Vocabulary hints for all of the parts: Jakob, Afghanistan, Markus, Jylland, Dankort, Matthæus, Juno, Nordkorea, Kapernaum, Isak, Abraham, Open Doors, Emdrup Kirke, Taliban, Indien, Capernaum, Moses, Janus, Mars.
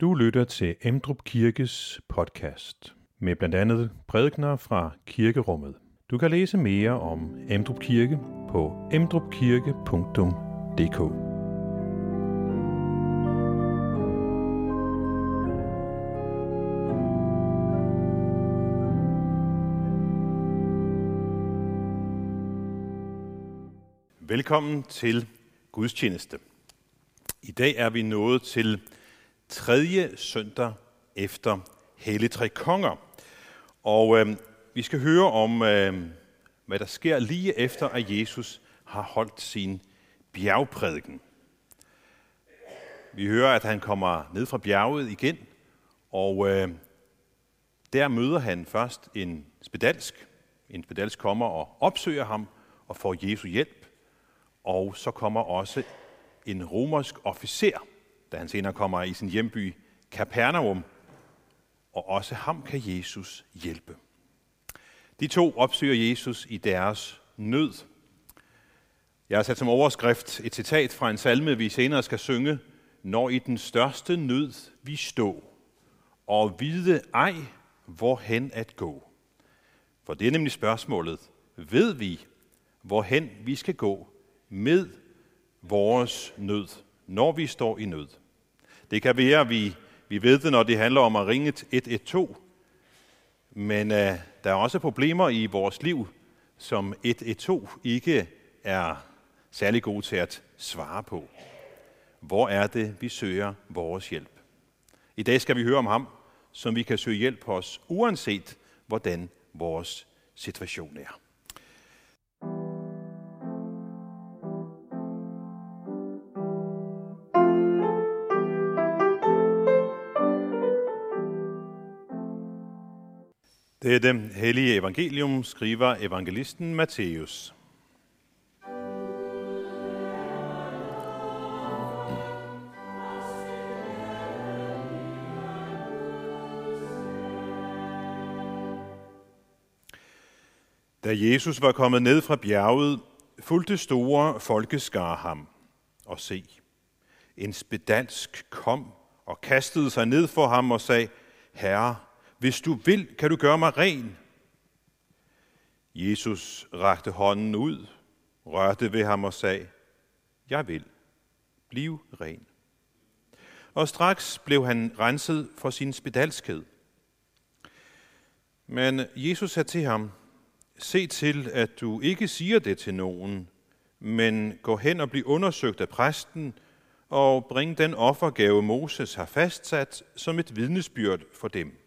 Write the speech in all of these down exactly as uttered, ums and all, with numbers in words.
Du lytter til Emdrup Kirkes podcast med blandt andet prædikener fra kirkerummet. Du kan læse mere om Emdrup Kirke på emdrup kirke punktum d k. Velkommen til gudstjeneste. I dag er vi nået til tredje søndag efter Hellige Tre Konger. Og øh, vi skal høre om, øh, hvad der sker lige efter, at Jesus har holdt sin bjergprædiken. Vi hører, at han kommer ned fra bjerget igen, og øh, der møder han først en spedalsk. En spedalsk kommer og opsøger ham og får Jesu hjælp. Og så kommer også en romersk officer, da han senere kommer i sin hjemby Capernaum, og også ham kan Jesus hjælpe. De to opsøger Jesus i deres nød. Jeg har sat som overskrift et citat fra en salme, vi senere skal synge: Når i den største nød vi stå, og vide ej, hvorhen at gå. For det er nemlig spørgsmålet: ved vi, hvorhen vi skal gå med vores nød, når vi står i nød? Det kan være, at vi, vi ved det, når det handler om at ringe et et to, men øh, der er også problemer i vores liv, som et et to ikke er særlig gode til at svare på. Hvor er det, vi søger vores hjælp? I dag skal vi høre om ham, som vi kan søge hjælp hos, uanset hvordan vores situation er. Det er det hellige evangelium, skriver evangelisten Matthæus. Da Jesus var kommet ned fra bjerget, fulgte store folkeskare ham. Og se, en spedalsk kom og kastede sig ned for ham og sagde: Herre, hvis du vil, kan du gøre mig ren. Jesus rakte hånden ud, rørte ved ham og sagde: Jeg vil, bliv ren. Og straks blev han renset for sin spedalskhed. Men Jesus sagde til ham: Se til, at du ikke siger det til nogen, men gå hen og bliv undersøgt af præsten, og bring den offergave, Moses har fastsat som et vidnesbyrd for dem.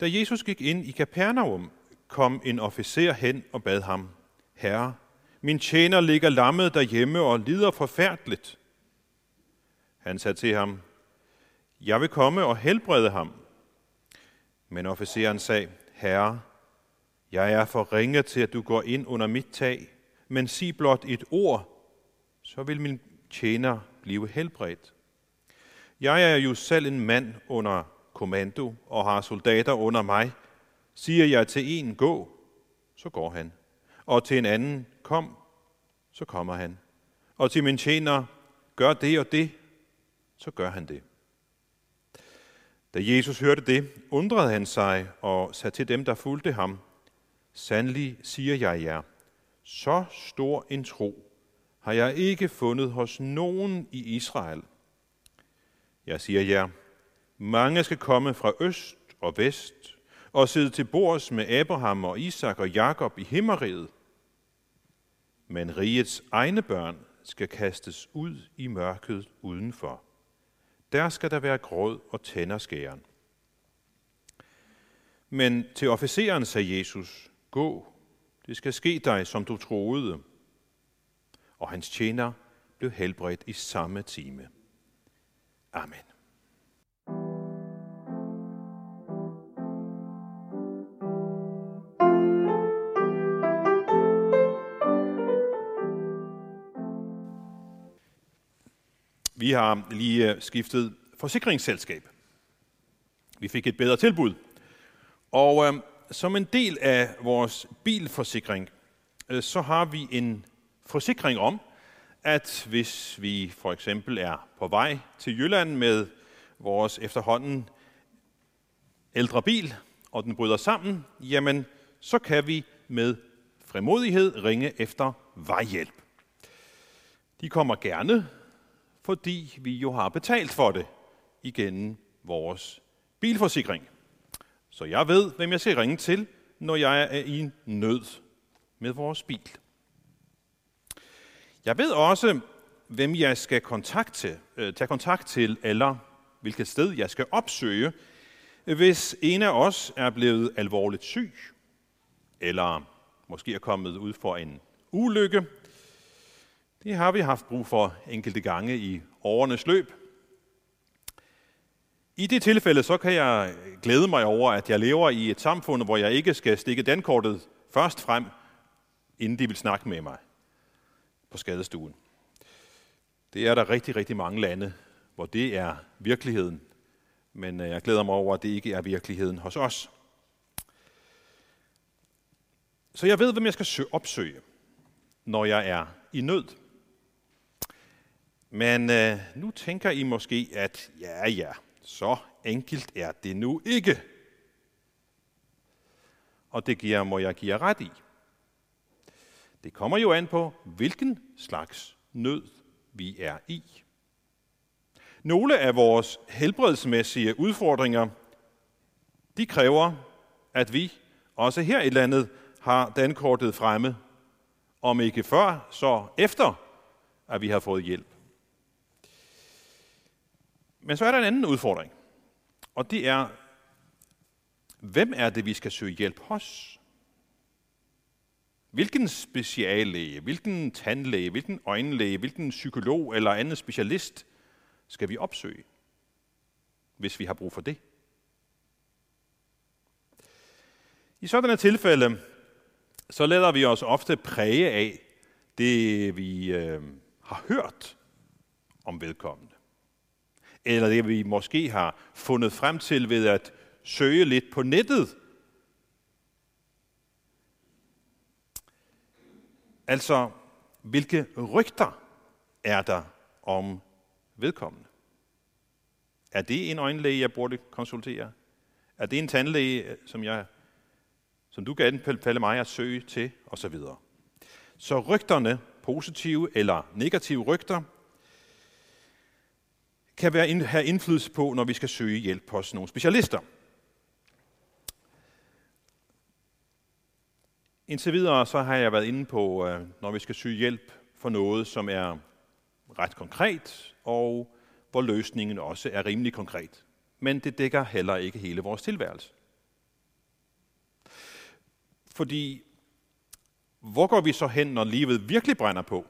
Da Jesus gik ind i Kapernaum, kom en officer hen og bad ham: Herre, min tjener ligger lammet derhjemme og lider forfærdeligt. Han sagde til ham: Jeg vil komme og helbrede ham. Men officeren sagde: Herre, jeg er for ringe til, at du går ind under mit tag, men sig blot et ord, så vil min tjener blive helbredt. Jeg er jo selv en mand under kommando og har soldater under mig. Siger jeg til en gå, så går han, og til en anden kom, så kommer han, og til min tjener gør det og det, så gør han det. Da Jesus hørte det, undrede han sig og sagde til dem, der fulgte ham: Sandelig siger jeg jer, så stor en tro har jeg ikke fundet hos nogen i Israel. Jeg siger jer, mange skal komme fra øst og vest og sidde til bords med Abraham og Isak og Jakob i himmelriget. Men rigets egne børn skal kastes ud i mørket udenfor. Der skal der være gråd og tænderskæren. Men til officeren sagde Jesus: Gå, det skal ske dig, som du troede. Og hans tjener blev helbredt i samme time. Amen. Vi har lige skiftet forsikringsselskab. Vi fik et bedre tilbud. Og øh, som en del af vores bilforsikring, øh, så har vi en forsikring om, at hvis vi for eksempel er på vej til Jylland med vores efterhånden ældre bil, og den bryder sammen, jamen så kan vi med frimodighed ringe efter vejhjælp. De kommer gerne, fordi vi jo har betalt for det igennem vores bilforsikring. Så jeg ved, hvem jeg skal ringe til, når jeg er i nød med vores bil. Jeg ved også, hvem jeg skal kontakte, øh, tage kontakt til, eller hvilket sted jeg skal opsøge, hvis en af os er blevet alvorligt syg, eller måske er kommet ud for en ulykke. Det har vi haft brug for enkelte gange i årenes løb. I det tilfælde så kan jeg glæde mig over, at jeg lever i et samfund, hvor jeg ikke skal stikke dankortet først frem, inden de vil snakke med mig på skadestuen. Det er der rigtig, rigtig mange lande, hvor det er virkeligheden. Men jeg glæder mig over, at det ikke er virkeligheden hos os. Så jeg ved, hvem jeg skal opsøge, når jeg er i nød. Men øh, nu tænker I måske, at ja, ja, så enkelt er det nu ikke. Og det giver, må jeg give ret i. Det kommer jo an på, hvilken slags nød vi er i. Nogle af vores helbredsmæssige udfordringer, de kræver, at vi også her i landet har dankortet fremme, om ikke før, så efter, at vi har fået hjælp. Men så er der en anden udfordring, og det er, hvem er det, vi skal søge hjælp hos? Hvilken speciallæge, hvilken tandlæge, hvilken øjenlæge, hvilken psykolog eller anden specialist skal vi opsøge, hvis vi har brug for det? I sådanne tilfælde, så lader vi os ofte præge af det, vi øh, har hørt om vedkommende. Eller det, vi måske har fundet frem til ved at søge lidt på nettet. Altså, hvilke rygter er der om vedkommende? Er det en øjenlæge, jeg burde konsultere? Er det en tandlæge, som jeg... som du kan anbefale mig at søge til, osv. Så rygterne, positive eller negative rygter, kan være, have indflydelse på, når vi skal søge hjælp hos nogle specialister. Indtil videre så har jeg været inde på, når vi skal søge hjælp for noget, som er ret konkret, og hvor løsningen også er rimelig konkret. Men det dækker heller ikke hele vores tilværelse. Fordi, hvor går vi så hen, når livet virkelig brænder på?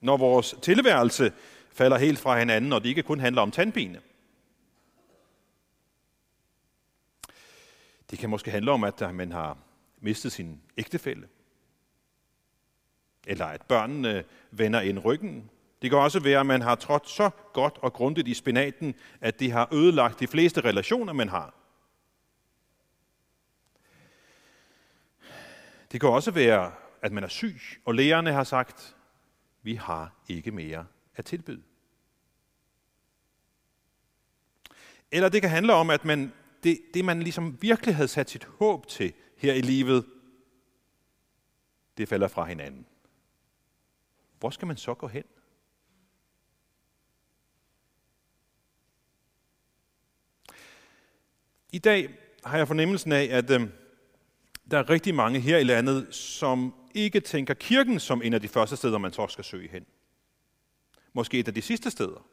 Når vores tilværelse falder helt fra hinanden, og det ikke kun handler om tandbene. Det kan måske handle om, at man har mistet sin ægtefælle. Eller at børnene vender ind ryggen. Det kan også være, at man har trådt så godt og grundigt i spinaten, at det har ødelagt de fleste relationer, man har. Det kan også være, at man er syg, og lægerne har sagt, vi har ikke mere at tilbyde. Eller det kan handle om, at man, det, det, man ligesom virkelig havde sat sit håb til her i livet, det falder fra hinanden. Hvor skal man så gå hen? I dag har jeg fornemmelsen af, at øh, der er rigtig mange her i landet, som ikke tænker kirken som en af de første steder, man så skal søge hen. Måske et af de sidste steder.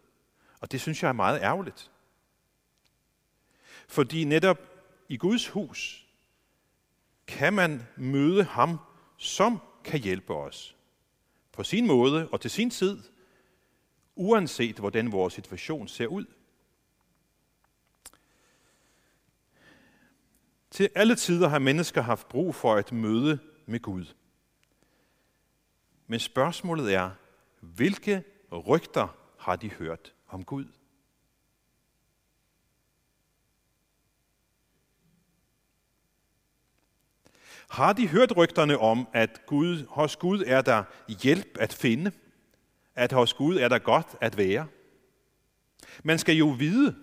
Og det synes jeg er meget ærgerligt. Fordi netop i Guds hus kan man møde ham, som kan hjælpe os. På sin måde og til sin tid, uanset hvordan vores situation ser ud. Til alle tider har mennesker haft brug for et møde med Gud. Men spørgsmålet er, hvilke rygter har de hørt om Gud? Har de hørt rygterne om, at Gud, hos Gud er der hjælp at finde, at hos Gud er der godt at være? Man skal jo vide,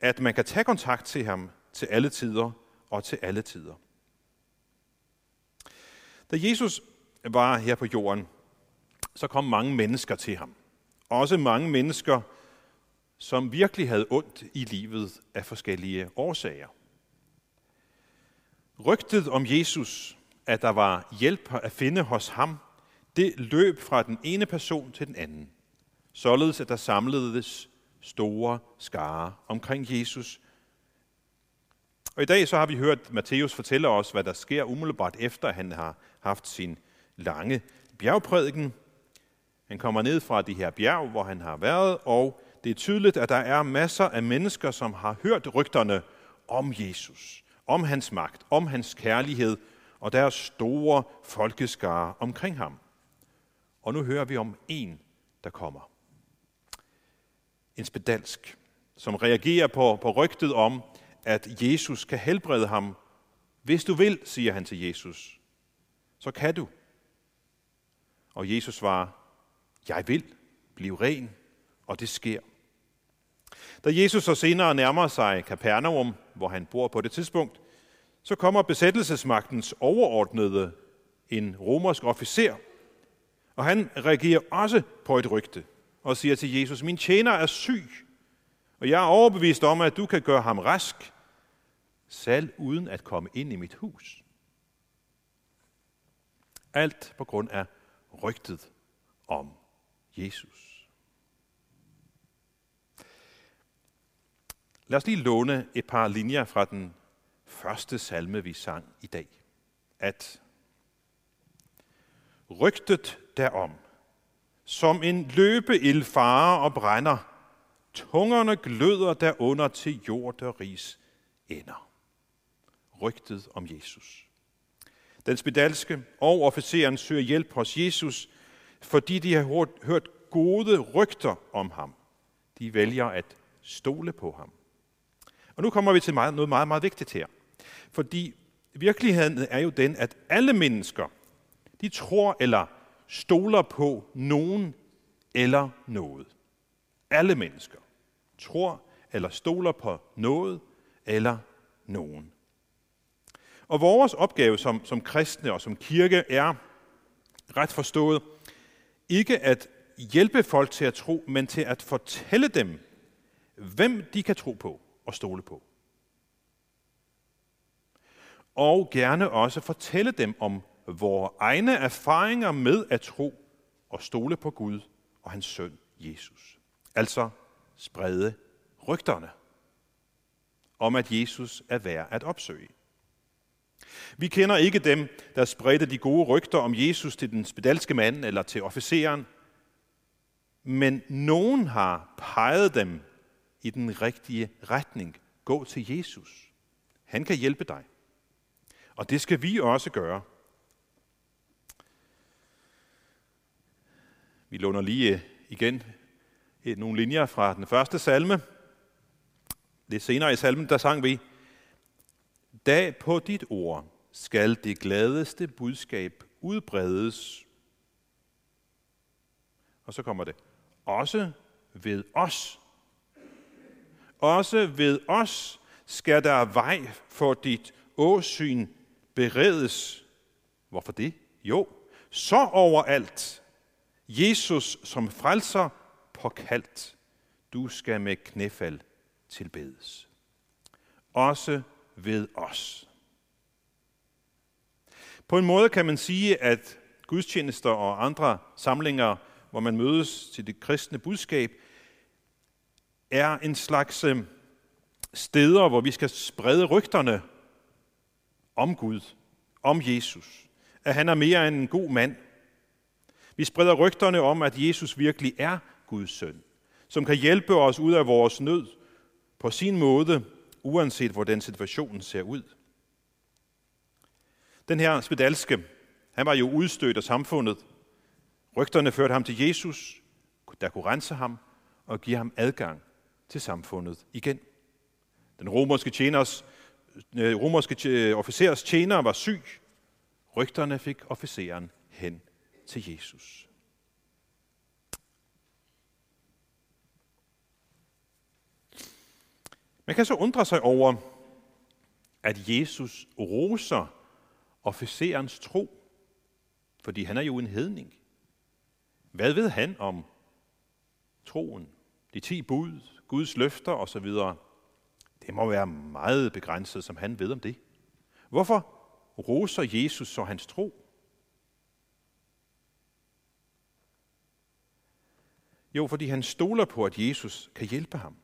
at man kan tage kontakt til ham til alle tider og til alle tider. Da Jesus var her på jorden, så kom mange mennesker til ham. Også mange mennesker, som virkelig havde ondt i livet af forskellige årsager. Rygtet om Jesus, at der var hjælp at finde hos ham, det løb fra den ene person til den anden, således at der samledes store skare omkring Jesus. Og i dag så har vi hørt Matthæus fortælle os, hvad der sker umiddelbart efter, at han har haft sin lange bjergprædiken. Han kommer ned fra det her bjerg, hvor han har været, og det er tydeligt, at der er masser af mennesker, som har hørt rygterne om Jesus, om hans magt, om hans kærlighed, og der er store folkeskare omkring ham. Og nu hører vi om en, der kommer. En spedalsk, som reagerer på, på rygtet om, at Jesus kan helbrede ham. Hvis du vil, siger han til Jesus, så kan du. Og Jesus svarer, jeg vil blive ren, og det sker. Da Jesus så senere nærmer sig Capernaum, hvor han bor på det tidspunkt, så kommer besættelsesmagtens overordnede, en romersk officer, og han reagerer også på et rygte og siger til Jesus, min tjener er syg, og jeg er overbevist om, at du kan gøre ham rask, selv uden at komme ind i mit hus. Alt på grund af rygtet om Jesus. Lad os lige låne et par linjer fra den første salme, vi sang i dag. At rygtet derom, som en løbeild farer og brænder, tungerne gløder derunder til jord og ris ender. Rygtet om Jesus. Den spedalske og officeren søger hjælp hos Jesus, fordi de har hørt gode rygter om ham. De vælger at stole på ham. Og nu kommer vi til noget meget, meget vigtigt her. Fordi virkeligheden er jo den, at alle mennesker, de tror eller stoler på nogen eller noget. Alle mennesker tror eller stoler på noget eller nogen. Og vores opgave som, som kristne og som kirke er, ret forstået, ikke at hjælpe folk til at tro, men til at fortælle dem, hvem de kan tro på og stole på. Og gerne også fortælle dem om vores egne erfaringer med at tro og stole på Gud og hans søn Jesus. Altså sprede rygterne om, at Jesus er værd at opsøge. Vi kender ikke dem, der spredte de gode rygter om Jesus til den spedalske mand eller til officeren, men nogen har peget dem i den rigtige retning. Gå til Jesus. Han kan hjælpe dig. Og det skal vi også gøre. Vi låner lige igen nogle linjer fra den første salme. Lidt senere i salmen, der sang vi, dag på dit ord skal det gladeste budskab udbredes. Og så kommer det. Også ved os. Også ved os skal der vej for dit åsyn beredes. Hvorfor det? Jo, så overalt. Jesus som frelser påkaldt. Du skal med knæfald tilbedes. Også ved os. På en måde kan man sige, at gudstjenester og andre samlinger, hvor man mødes til det kristne budskab, er en slags steder, hvor vi skal sprede rygterne om Gud, om Jesus. At han er mere end en god mand. Vi spreder rygterne om, at Jesus virkelig er Guds søn, som kan hjælpe os ud af vores nød på sin måde, uanset hvordan situationen ser ud. Den her spedalske, han var jo udstødt af samfundet. Rygterne førte ham til Jesus, der kunne rense ham og give ham adgang til samfundet igen. Den romerske tjeners romerske officerers tjener var syg. Rygterne fik officeren hen til Jesus. Man kan så undre sig over, at Jesus roser officerens tro, fordi han er jo en hedning. Hvad ved han om troen? De ti bud, Guds løfter osv. Det må være meget begrænset, som han ved om det. Hvorfor roser Jesus så hans tro? Jo, fordi han stoler på, at Jesus kan hjælpe ham.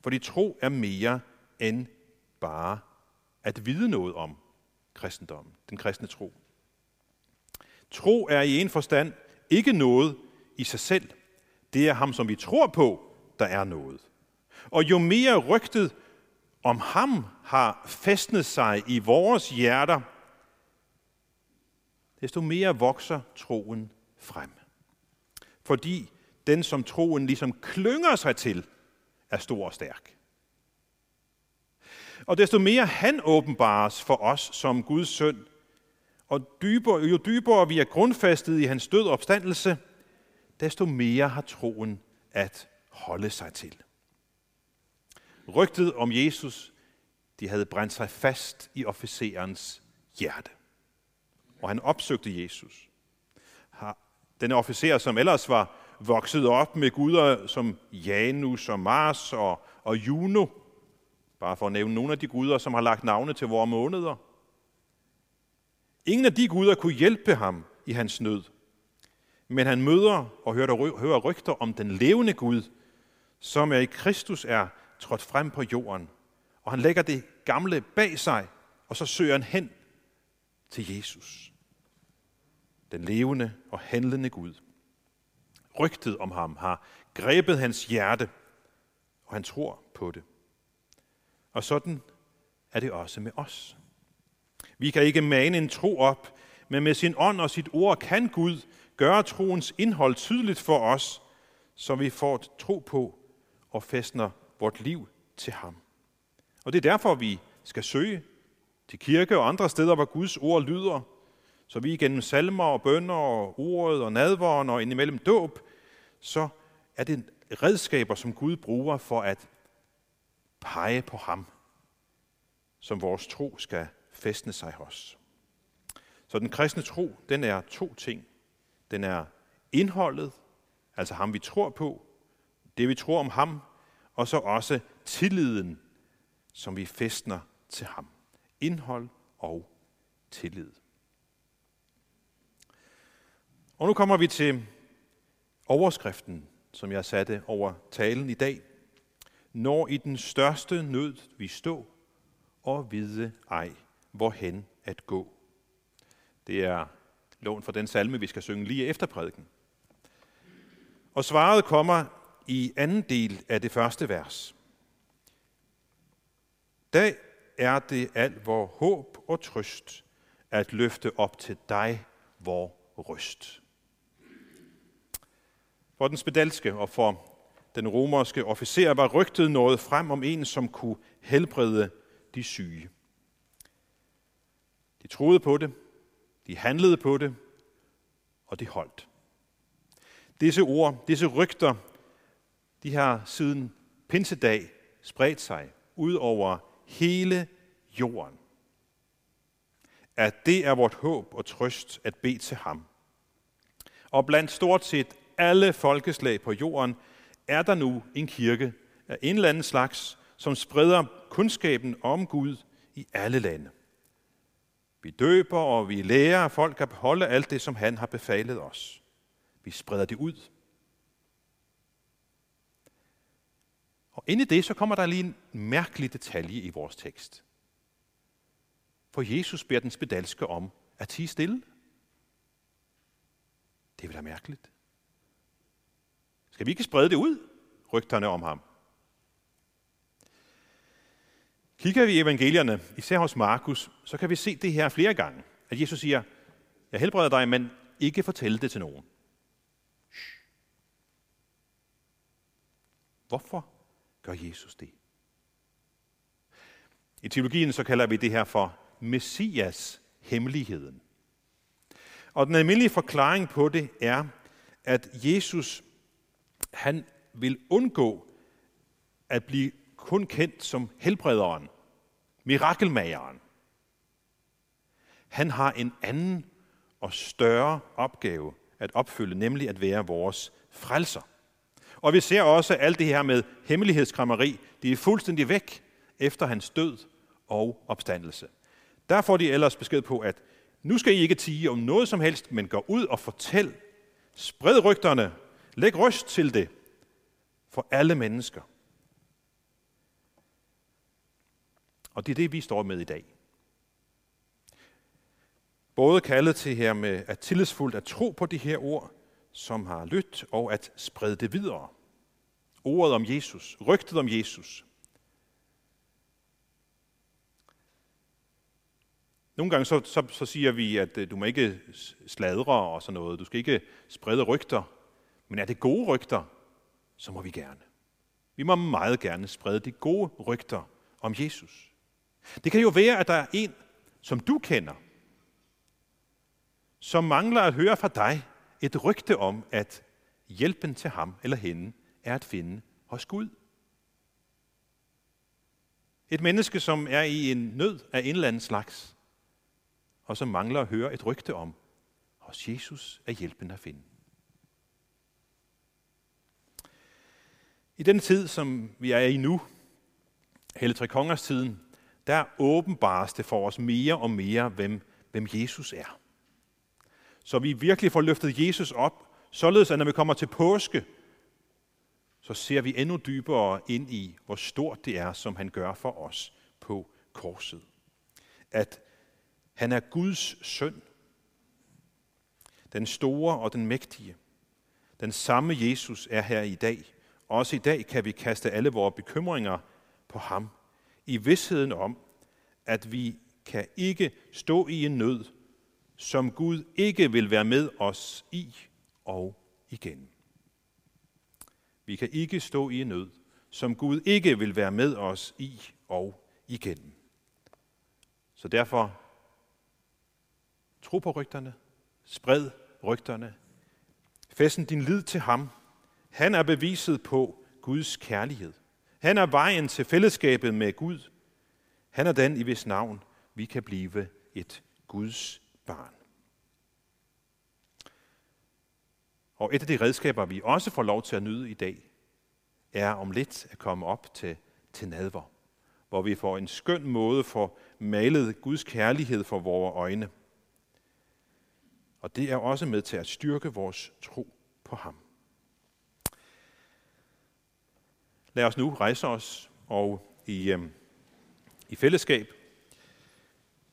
Fordi tro er mere end bare at vide noget om kristendommen, den kristne tro. Tro er i en forstand ikke noget i sig selv. Det er ham, som vi tror på, der er noget. Og jo mere rygtet om ham har fæstnet sig i vores hjerter, desto mere vokser troen frem. Fordi den, som troen ligesom klynger sig til, er stor og stærk. Og desto mere han åbenbares for os som Guds søn, og dybere, jo dybere vi er grundfæstet i hans død og opstandelse, desto mere har troen at holde sig til. Rygtet om Jesus, de havde brændt sig fast i officerens hjerte. Og han opsøgte Jesus. Denne officer, som ellers var vokset op med guder som Janus og Mars og, og Juno, bare for at nævne nogle af de guder, som har lagt navne til vore måneder. Ingen af de guder kunne hjælpe ham i hans nød, men han møder og hører rygter om den levende Gud, som er i Kristus er trådt frem på jorden, og han lægger det gamle bag sig, og så søger han hen til Jesus, den levende og handlende Gud. Rygtet om ham har grebet hans hjerte, og han tror på det. Og sådan er det også med os. Vi kan ikke mane en tro op, men med sin ånd og sit ord kan Gud gøre troens indhold tydeligt for os, så vi får tro på og fæstner vort liv til ham. Og det er derfor, vi skal søge til kirke og andre steder, hvor Guds ord lyder, så vi igennem salmer og bønner og ordet og nadveren og indimellem dåb, så er det redskaber, som Gud bruger for at pege på ham, som vores tro skal fæstne sig hos. Så den kristne tro, den er to ting. Den er indholdet, altså ham vi tror på, det vi tror om ham, og så også tilliden, som vi fæstner til ham. Indhold og tillid. Og nu kommer vi til overskriften, som jeg satte over talen i dag. Når i den største nød vi stå, og vide ej, hvorhen at gå. Det er lån fra den salme, vi skal synge lige efter prædiken. Og svaret kommer i anden del af det første vers. Da er det alt vor håb og trøst at løfte op til dig, vor røst. For den spedalske og for den romerske officer var rygtet noget frem om en, som kunne helbrede de syge. De troede på det, de handlede på det, og det holdt. Disse ord, disse rygter, de har siden pinsedag spredt sig ud over hele jorden. At det er vort håb og trøst at bede til ham. Og blandt stort set alle folkeslag på jorden er der nu en kirke af en eller anden slags, som spreder kundskaben om Gud i alle lande. Vi døber, og vi lærer, at folk kan beholde alt det, som han har befalet os. Vi spreder det ud. Og inde i det, så kommer der lige en mærkelig detalje i vores tekst. For Jesus beder den spedalske om at tie stille. Det er vel da mærkeligt. Skal vi ikke sprede det ud, rygterne om ham? Kigger vi i evangelierne, især hos Markus, så kan vi se det her flere gange, at Jesus siger, jeg helbreder dig, men ikke fortæl det til nogen. Hvorfor gør Jesus det? I teologien så kalder vi det her for Messias hemmeligheden. Og den almindelige forklaring på det er, at Jesus han vil undgå at blive kun kendt som helbrederen, mirakelmageren. Han har en anden og større opgave at opfylde, nemlig at være vores frelser. Og vi ser også, at alt det her med hemmelighedskrammeri, de er fuldstændig væk efter hans død og opstandelse. Der får de ellers besked på, at nu skal I ikke tie om noget som helst, men gå ud og fortæl. Spred rygterne. Læg røst til det for alle mennesker. Og det er det, vi står med i dag. Både kaldet til her med at tillidsfuldt at tro på de her ord, som har lyttet, og at sprede det videre. Ordet om Jesus, rygtet om Jesus. Nogle gange så, så, så siger vi, at du må ikke sladre og sådan noget. Du skal ikke sprede rygter. Men er det gode rygter, så må vi gerne. Vi må meget gerne sprede de gode rygter om Jesus. Det kan jo være, at der er en, som du kender, som mangler at høre fra dig et rygte om, at hjælpen til ham eller hende er at finde hos Gud. Et menneske, som er i en nød af en eller anden slags, og som mangler at høre et rygte om, hos Jesus er hjælpen at finde. I den tid, som vi er i nu, Helligtrekongers-tiden, der åbenbares det for os mere og mere, hvem, hvem Jesus er. Så vi virkelig får løftet Jesus op, således at når vi kommer til påske, så ser vi endnu dybere ind i, hvor stort det er, som han gør for os på korset. At han er Guds søn, den store og den mægtige. Den samme Jesus er her i dag. Også i dag kan vi kaste alle vores bekymringer på ham, i vidsheden om, at vi kan ikke stå i en nød, som Gud ikke vil være med os i og igen. Vi kan ikke stå i en nød, som Gud ikke vil være med os i og igen. Så derfor, tro på rygterne, spred rygterne, fæsten din lid til ham. Han er beviset på Guds kærlighed. Han er vejen til fællesskabet med Gud. Han er den, i hvis navn vi kan blive et Guds barn. Og et af de redskaber, vi også får lov til at nyde i dag, er om lidt at komme op til, til nadver, hvor vi får en skøn måde for malet Guds kærlighed for vores øjne. Og det er også med til at styrke vores tro på ham. Lad os nu rejse os og i, øh, i fællesskab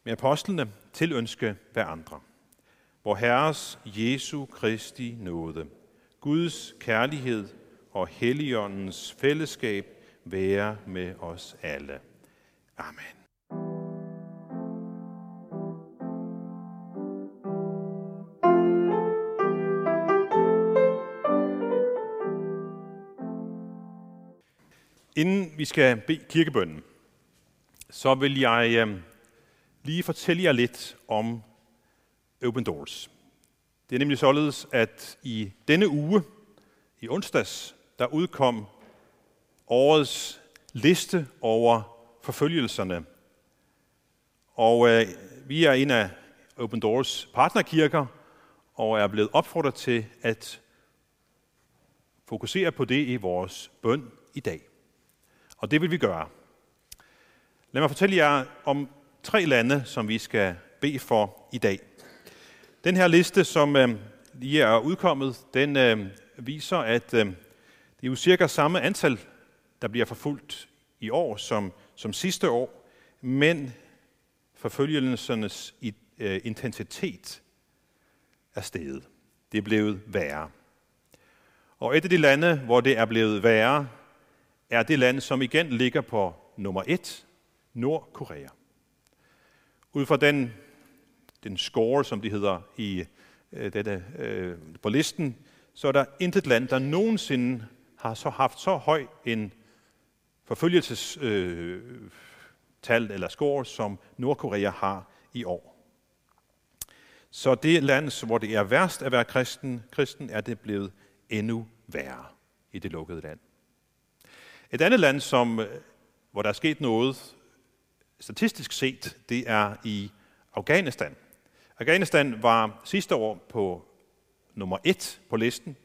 med apostlene tilønske hverandre. Vor Herres Jesu Kristi nåde, Guds kærlighed og Helligåndens fællesskab være med os alle. Amen. Inden vi skal bede kirkebønnen, så vil jeg øh, lige fortælle jer lidt om Open Doors. Det er nemlig således, at i denne uge, i onsdags, der udkom årets liste over forfølgelserne. Og øh, vi er en af Open Doors partnerkirker, og er blevet opfordret til at fokusere på det i vores bøn i dag. Og det vil vi gøre. Lad mig fortælle jer om tre lande, som vi skal bede for i dag. Den her liste, som øh, lige er udkommet, den øh, viser, at øh, det er jo cirka samme antal, der bliver forfulgt i år som, som sidste år, men forfølgelsernes øh, intensitet er steget. Det er blevet værre. Og et af de lande, hvor det er blevet værre, er det land, som igen ligger på nummer et, Nordkorea. Ud fra den, den score, som det hedder i, øh, dette, øh, på listen, så er der intet land, der nogensinde har så haft så høj en forfølgelsesgrad, øh, tal eller score, som Nordkorea har i år. Så det land, hvor det er værst at være kristen, kristen er det blevet endnu værre i det lukkede land. Et andet land, som, hvor der er sket noget statistisk set, det er i Afghanistan. Afghanistan var sidste år på nummer et på listen,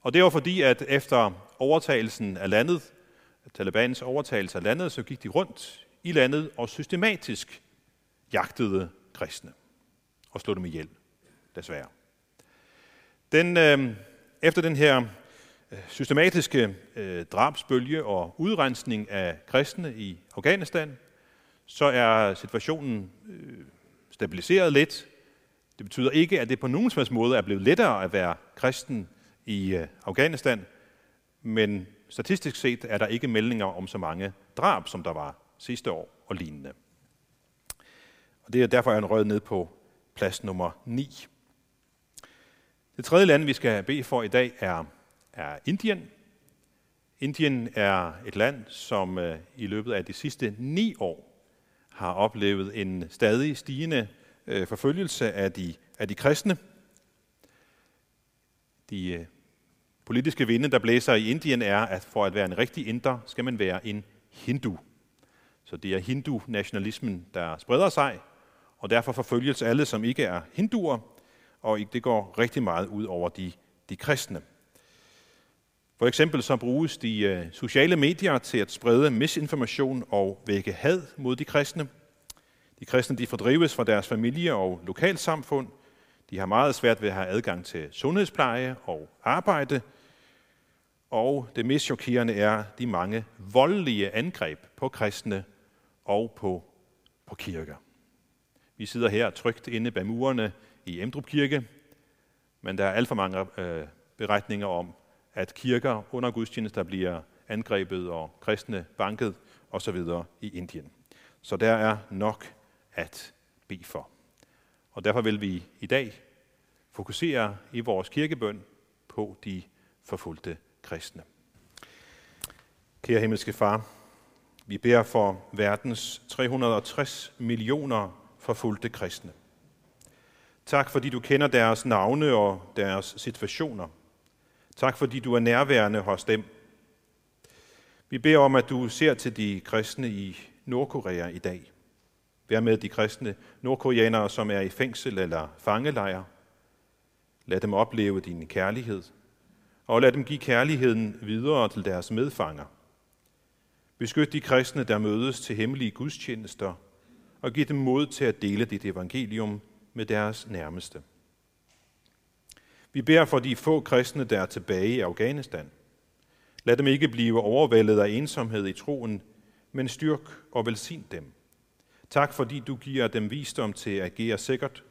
og det var fordi, at efter overtagelsen af landet, Talibans overtagelse af landet, så gik de rundt i landet og systematisk jagtede kristne og slog dem ihjel, desværre. Den, øh, efter den her systematiske øh, drabsbølge og udrensning af kristne i Afghanistan, så er situationen øh, stabiliseret lidt. Det betyder ikke, at det på nogen slags måde er blevet lettere at være kristen i øh, Afghanistan, men statistisk set er der ikke meldinger om så mange drab, som der var sidste år og lignende. Og det er derfor, jeg er røget ned på plads nummer ni. Det tredje land, vi skal bede for i dag, er, er Indien. Indien er et land, som øh, i løbet af de sidste ni år har oplevet en stadig stigende øh, forfølgelse af de, af de kristne. De øh, politiske vinde, der blæser i Indien, er, at for at være en rigtig inder, skal man være en hindu. Så det er hindu-nationalismen, der spreder sig, og derfor forfølges alle, som ikke er hinduer, og det går rigtig meget ud over de, de kristne. For eksempel så bruges de sociale medier til at sprede misinformation og vække had mod de kristne. De kristne de fordrives fra deres familier og lokalsamfund. De har meget svært ved at have adgang til sundhedspleje og arbejde. Og det mest chokerende er de mange voldelige angreb på kristne og på, på kirker. Vi sidder her trygt inde bag murene i Emdrup Kirke, men der er alt for mange øh, beretninger om, at kirker under gudstjenester bliver angrebet og kristne banket osv. i Indien. Så der er nok at bede for. Og derfor vil vi i dag fokusere i vores kirkebøn på de forfulgte kristne. Kære himmelske Far, vi beder for verdens tre hundrede og tres millioner forfulgte kristne. Tak fordi du kender deres navne og deres situationer. Tak fordi du er nærværende hos dem. Vi beder om, at du ser til de kristne i Nordkorea i dag. Vær med de kristne nordkoreanere, som er i fængsel eller fangelejre. Lad dem opleve din kærlighed, og lad dem give kærligheden videre til deres medfanger. Beskyt de kristne, der mødes til hemmelige gudstjenester, og giv dem mod til at dele dit evangelium med deres nærmeste. Vi beder for de få kristne, der er tilbage i Afghanistan. Lad dem ikke blive overvældet af ensomhed i troen, men styrk og velsign dem. Tak fordi du giver dem visdom til at agere sikkert,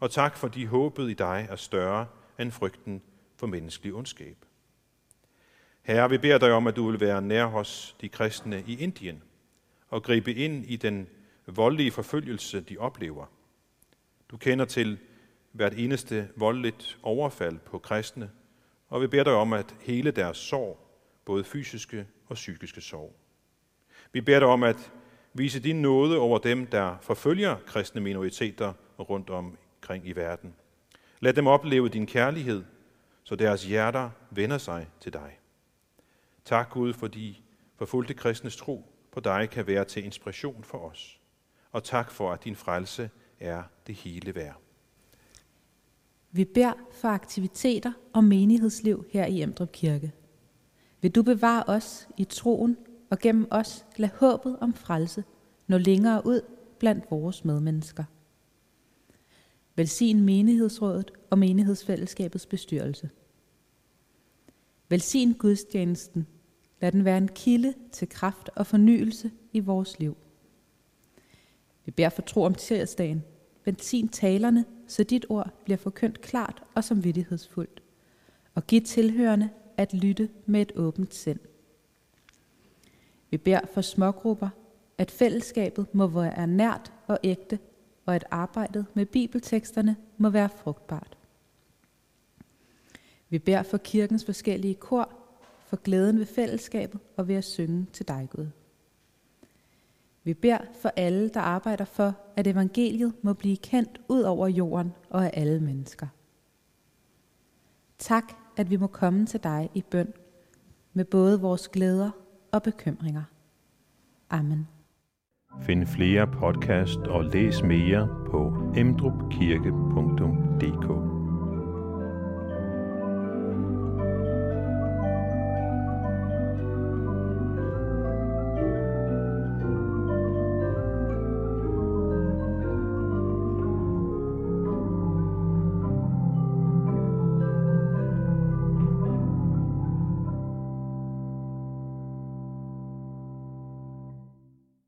og tak fordi håbet i dig er større end frygten for menneskelig ondskab. Herre, vi beder dig om, at du vil være nær hos de kristne i Indien og gribe ind i den voldelige forfølgelse, de oplever. Du kender til hvert eneste voldeligt overfald på kristne, og vi beder dig om at hele deres sorg, både fysiske og psykiske sorg. Vi beder dig om at vise din nåde over dem, der forfølger kristne minoriteter rundt omkring i verden. Lad dem opleve din kærlighed, så deres hjerter vender sig til dig. Tak Gud, fordi forfulgte kristnes tro på dig kan være til inspiration for os. Og tak for, at din frelse er det hele værd. Vi beder for aktiviteter og menighedsliv her i Emdrup Kirke. Vil du bevare os i troen og gennem os lad håbet om frelse nå længere ud blandt vores medmennesker. Velsign menighedsrådet og menighedsfællesskabets bestyrelse. Velsign gudstjenesten. Lad den være en kilde til kraft og fornyelse i vores liv. Vi beder for tro om tirsdagen. Velsign talerne, så dit ord bliver forkyndt klart og samvittighedsfuldt. Og giv tilhørende at lytte med et åbent sind. Vi beder for smågrupper, at fællesskabet må være nært og ægte, og at arbejdet med bibelteksterne må være frugtbart. Vi beder for kirkens forskellige kor, for glæden ved fællesskabet og ved at synge til dig, Gud. Vi beder for alle, der arbejder for, at evangeliet må blive kendt ud over jorden og af alle mennesker. Tak, at vi må komme til dig i bøn, med både vores glæder og bekymringer. Amen. Find flere podcast og læs mere på emdrup kirke punktum d k.